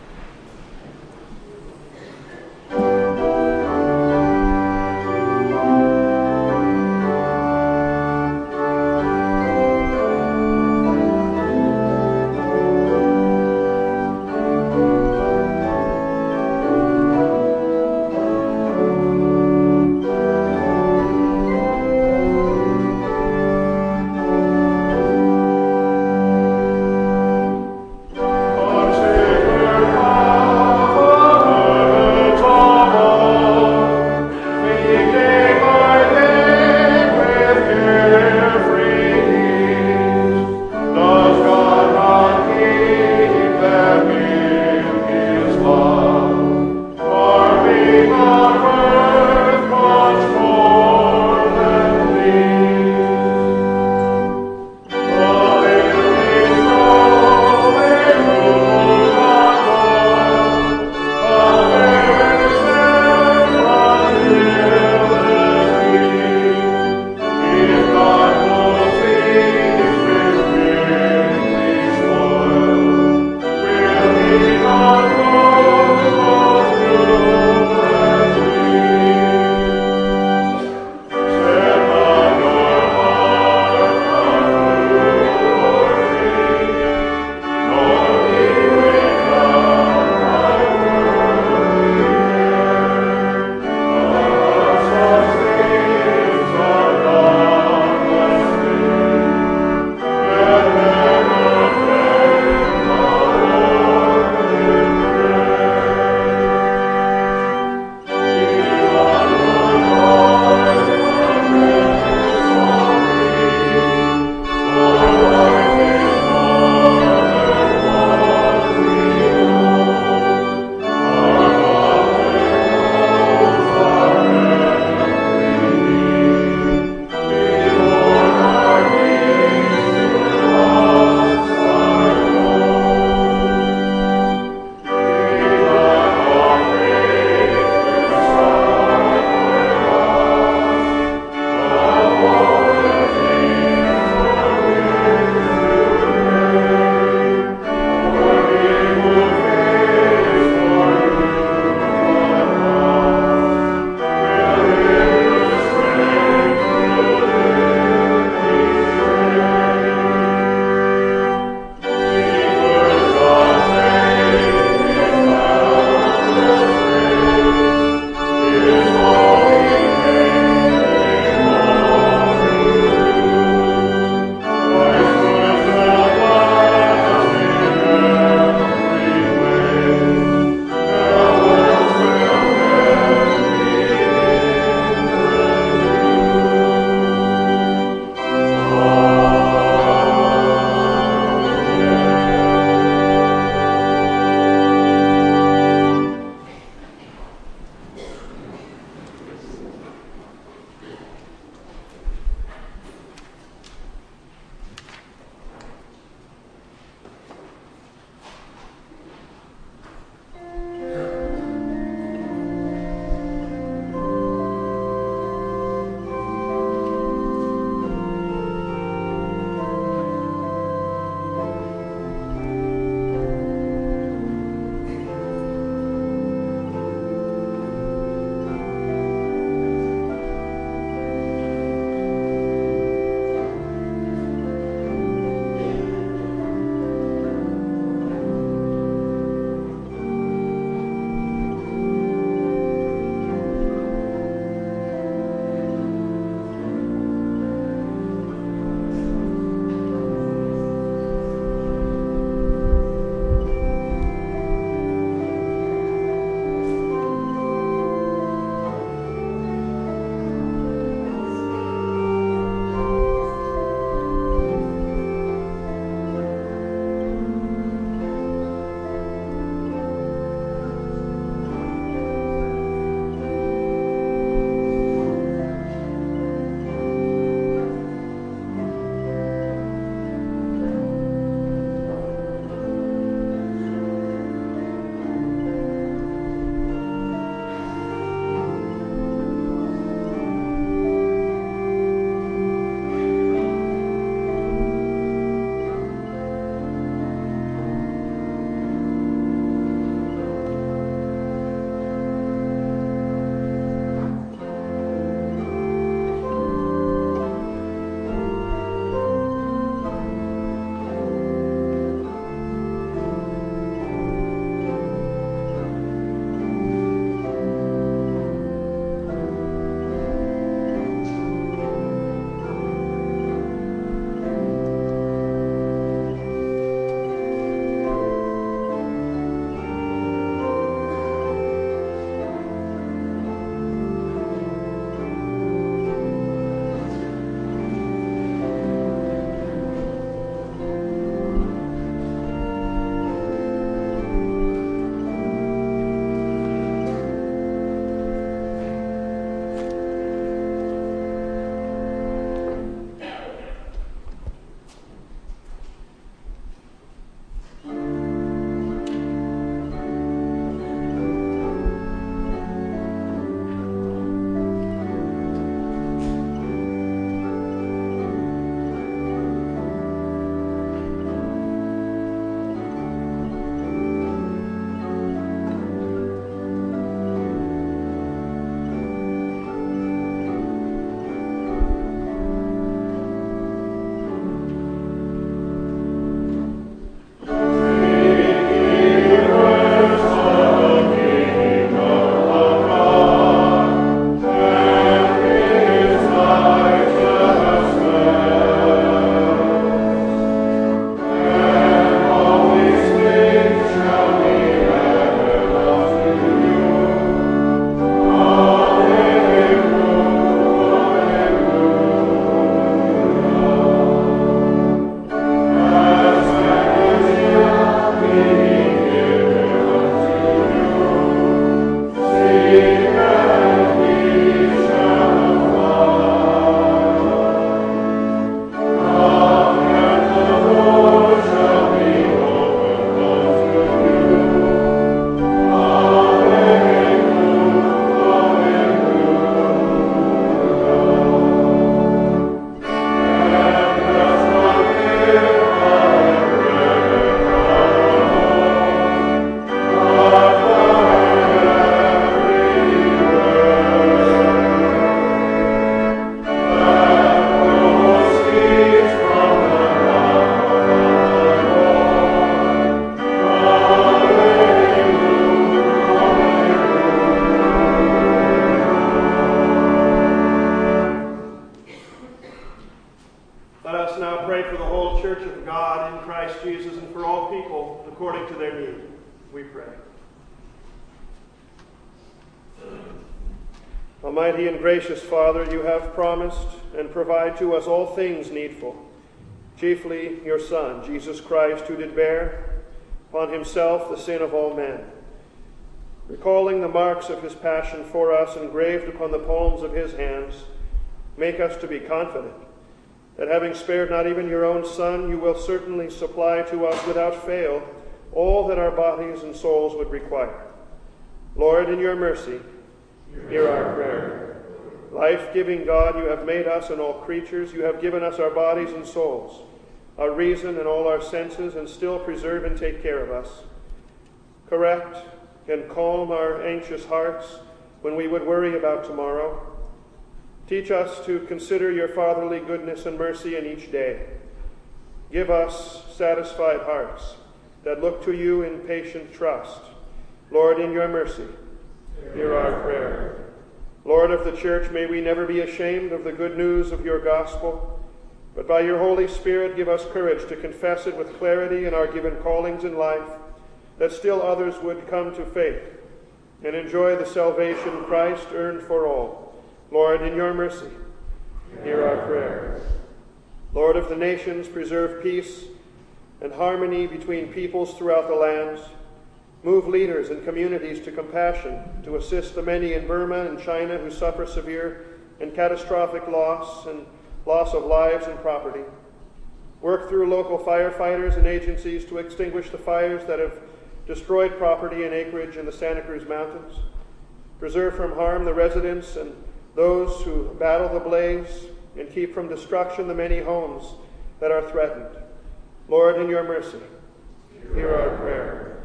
whole church of God in Christ Jesus and for all people according to their need, we pray. Almighty and gracious Father, you have promised and provide to us all things needful, chiefly your Son, Jesus Christ, who did bear upon himself the sin of all men. Recalling the marks of his passion for us engraved upon the palms of his hands, make us to be confident that having spared not even your own Son, you will certainly supply to us without fail all that our bodies and souls would require. Lord, in your mercy, hear our prayer. Life-giving God, you have made us and all creatures. You have given us our bodies and souls, our reason and all our senses, and still preserve and take care of us. Correct and calm our anxious hearts when we would worry about tomorrow. Teach us to consider your fatherly goodness and mercy in each day. Give us satisfied hearts that look to you in patient trust. Lord, in your mercy, hear our prayer. Lord of the church, may we never be ashamed of the good news of your gospel, but by your Holy Spirit give us courage to confess it with clarity in our given callings in life, that still others would come to faith and enjoy the salvation Christ earned for all. Lord, in your mercy, hear our prayer. Lord of the nations, preserve peace and harmony between peoples throughout the lands. Move leaders and communities to compassion to assist the many in Burma and China who suffer severe and catastrophic loss and loss of lives and property. Work through local firefighters and agencies to extinguish the fires that have destroyed property and acreage in the Santa Cruz Mountains. Preserve from harm the residents and those who battle the blaze, and keep from destruction the many homes that are threatened. Lord, in your mercy, hear our prayer.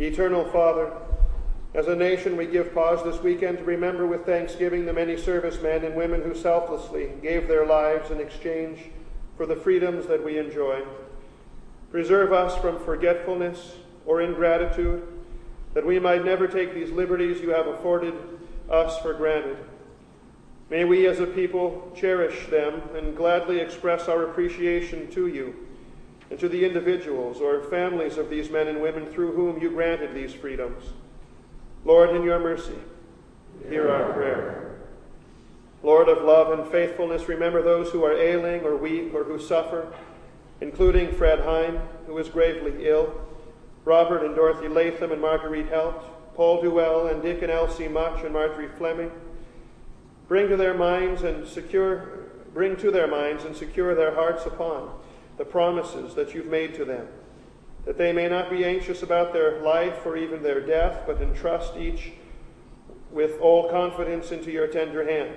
Eternal Father, as a nation we give pause this weekend to remember with thanksgiving the many servicemen and women who selflessly gave their lives in exchange for the freedoms that we enjoy. Preserve us from forgetfulness or ingratitude, that we might never take these liberties you have afforded us for granted. May we as a people cherish them and gladly express our appreciation to you and to the individuals or families of these men and women through whom you granted these freedoms. Lord, in your mercy, hear our prayer. Lord of love and faithfulness, remember those who are ailing or weak or who suffer, including Fred Hine, who is gravely ill, Robert and Dorothy Latham and Marguerite Helt, Paul Duell and Dick and Elsie Much and Marjorie Fleming. Bring to their minds and secure their hearts upon the promises that you've made to them, that they may not be anxious about their life or even their death, but entrust each with all confidence into your tender hand,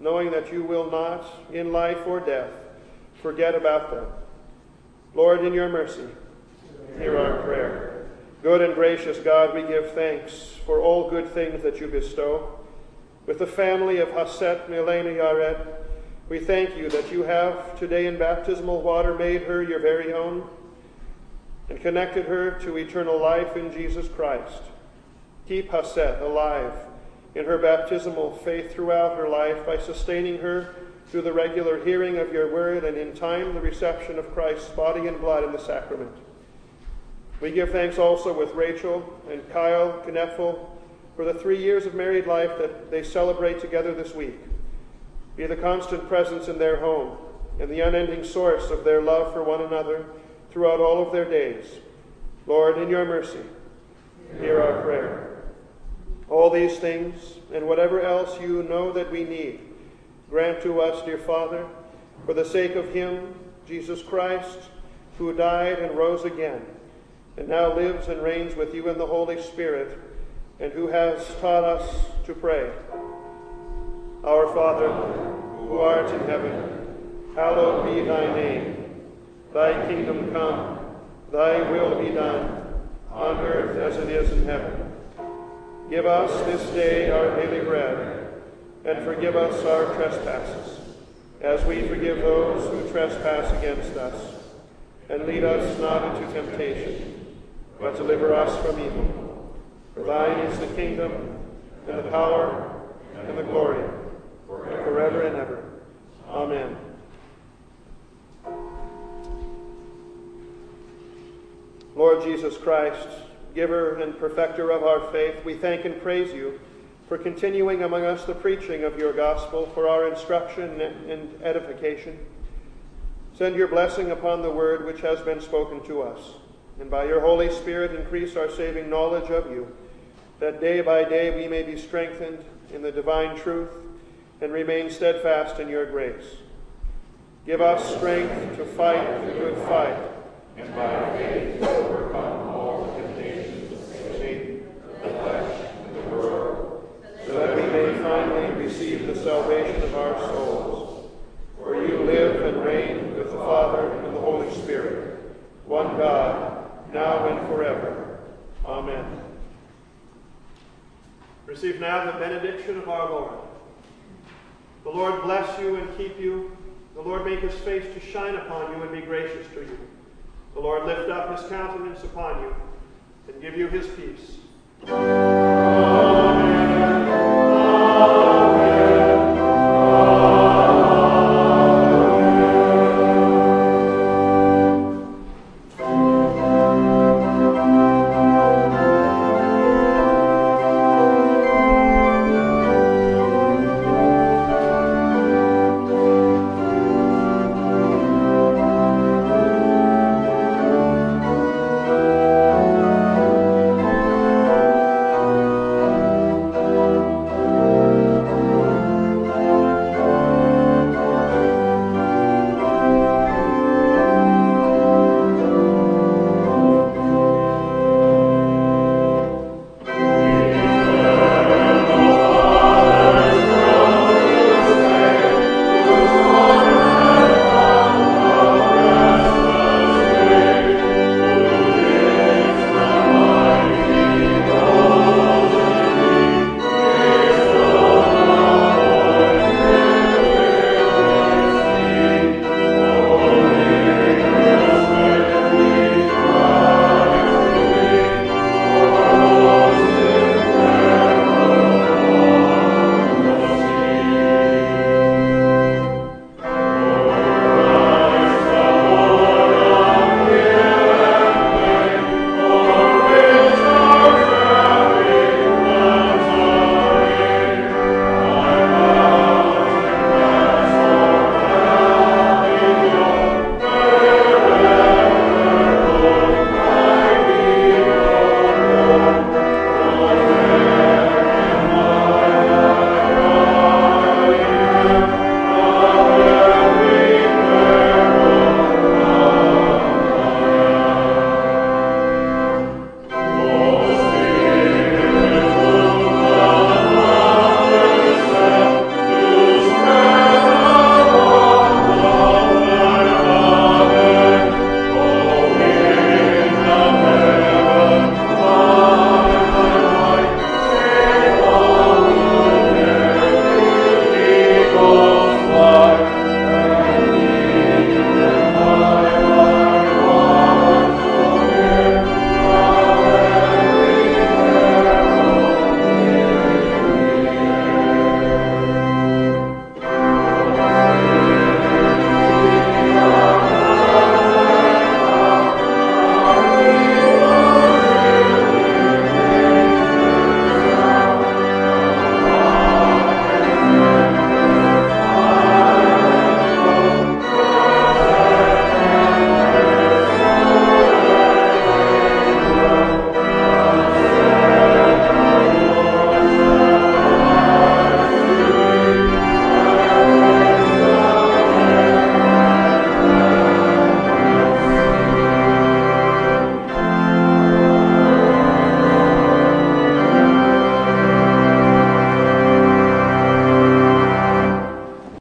knowing that you will not, in life or death, forget about them. Lord, in your mercy, hear our prayer. Good and gracious God, we give thanks for all good things that you bestow. With the family of Hasat Milena Yaret, we thank you that you have today in baptismal water made her your very own and connected her to eternal life in Jesus Christ. Keep Hasset alive in her baptismal faith throughout her life by sustaining her through the regular hearing of your word and in time the reception of Christ's body and blood in the sacrament. We give thanks also with Rachel and Kyle Knefel for the 3 years of married life that they celebrate together this week. Be the constant presence in their home and the unending source of their love for one another throughout all of their days. Lord, in your mercy, hear our prayer. All these things and whatever else you know that we need, grant to us, dear Father, for the sake of him, Jesus Christ, who died and rose again, and now lives and reigns with you in the Holy Spirit, and who has taught us to pray. Our Father, who art in heaven, hallowed be thy name. Thy kingdom come, thy will be done, on earth as it is in heaven. Give us this day our daily bread, and forgive us our trespasses, as we forgive those who trespass against us. And lead us not into temptation, but deliver us from evil. For thine is the kingdom, and the power, and the glory, forever and ever. Amen. Lord Jesus Christ, giver and perfecter of our faith, we thank and praise you for continuing among us the preaching of your gospel for our instruction and edification. Send your blessing upon the word which has been spoken to us, and by your Holy Spirit increase our saving knowledge of you, that day by day we may be strengthened in the divine truth and remain steadfast in your grace. Give us strength to fight the good fight, and by our faith overcome all the temptations of Satan, the flesh, and the world, so that we may finally receive the salvation of our souls. For you live and reign with the Father and the Holy Spirit, one God, now and forever. Amen. Receive now the benediction of our Lord. The Lord bless you and keep you. The Lord make his face to shine upon you and be gracious to you. The Lord lift up his countenance upon you and give you his peace.